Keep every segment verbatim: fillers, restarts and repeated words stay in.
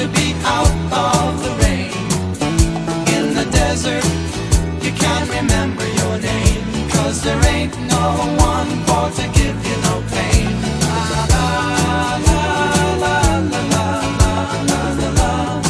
to be out of the rain. In the desert, you can't remember your name, 'cause there ain't no one for to give you no pain. La la la la la la la la la la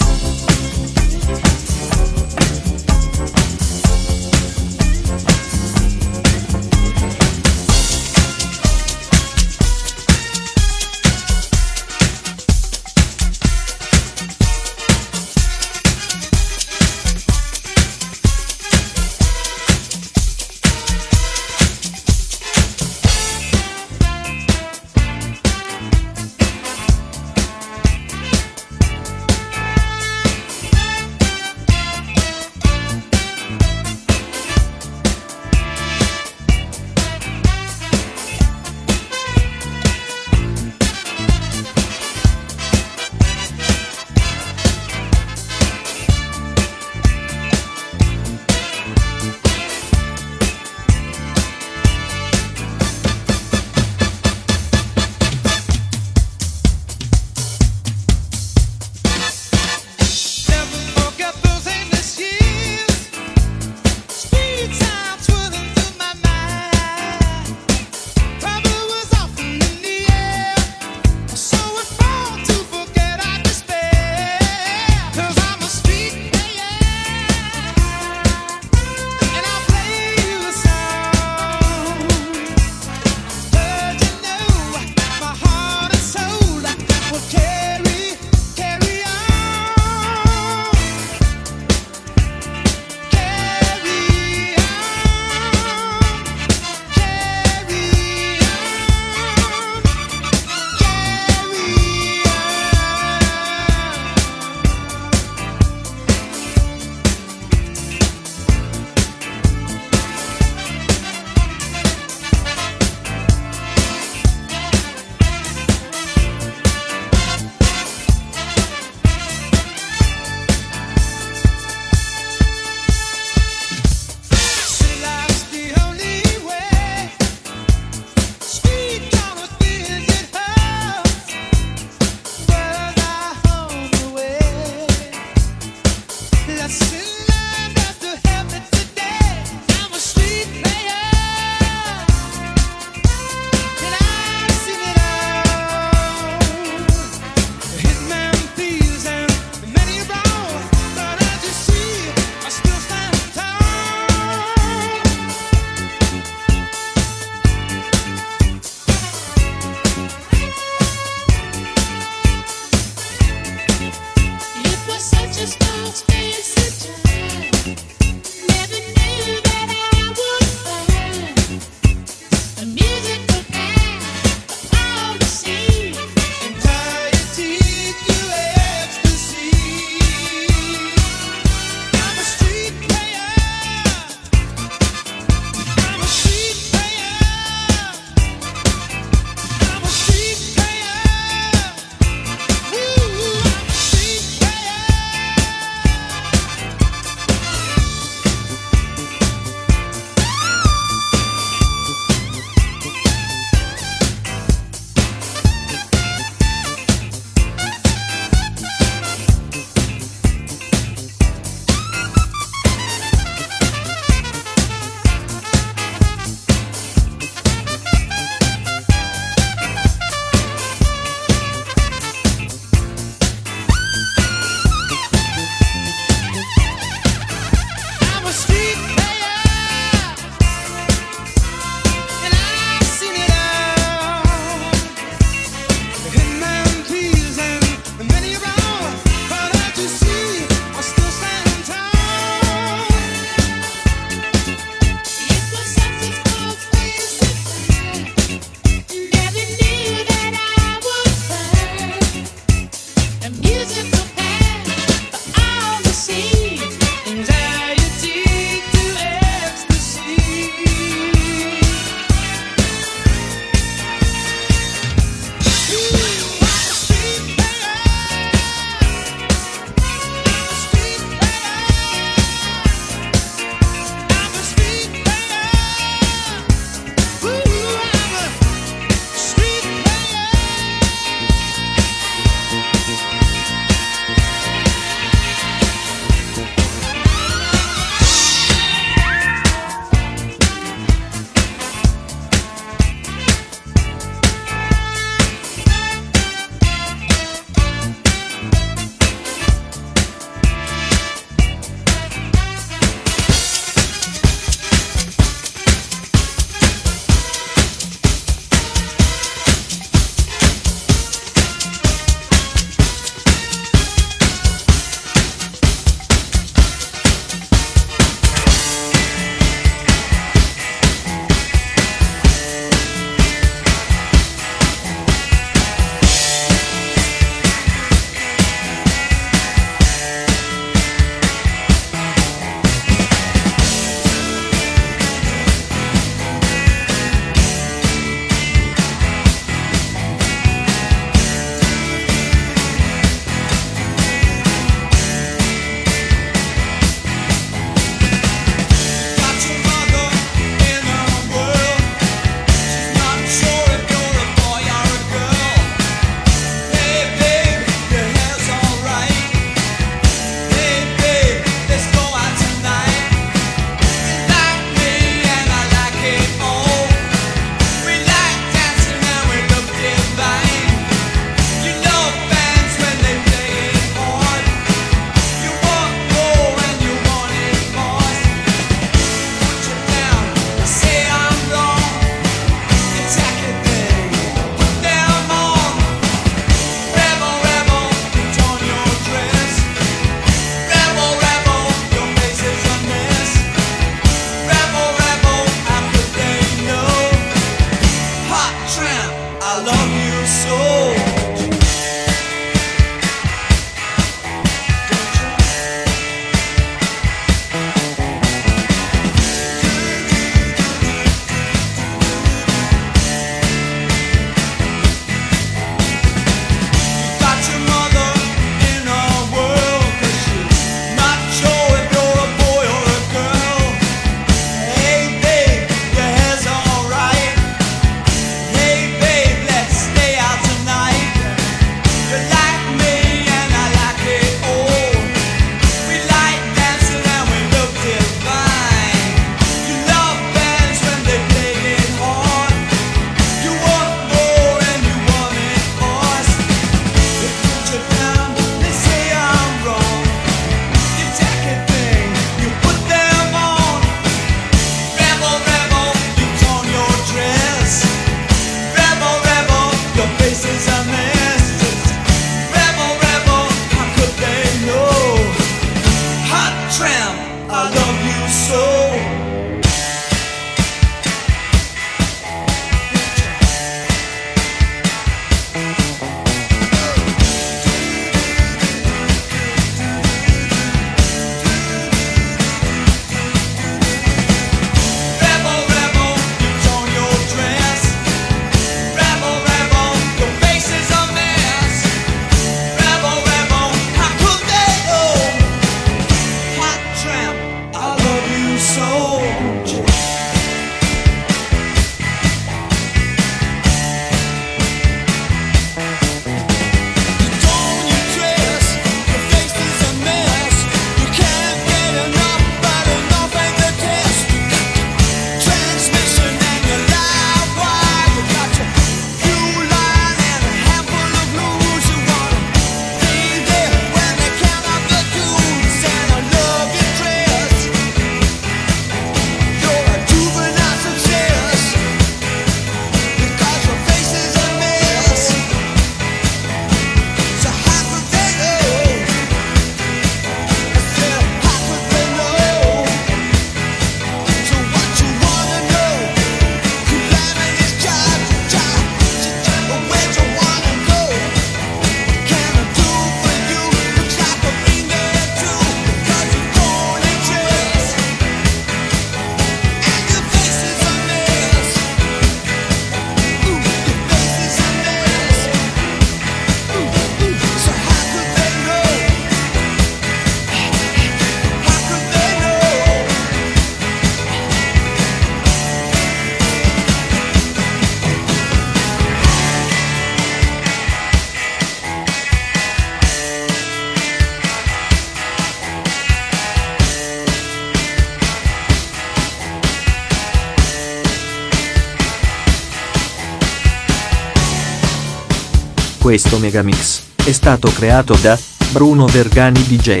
Questo megamix è stato creato da Bruno Vergani D J.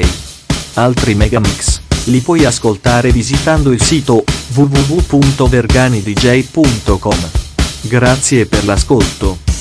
Altri megamix li puoi ascoltare visitando il sito w w w punto verganidj punto com. Grazie per l'ascolto.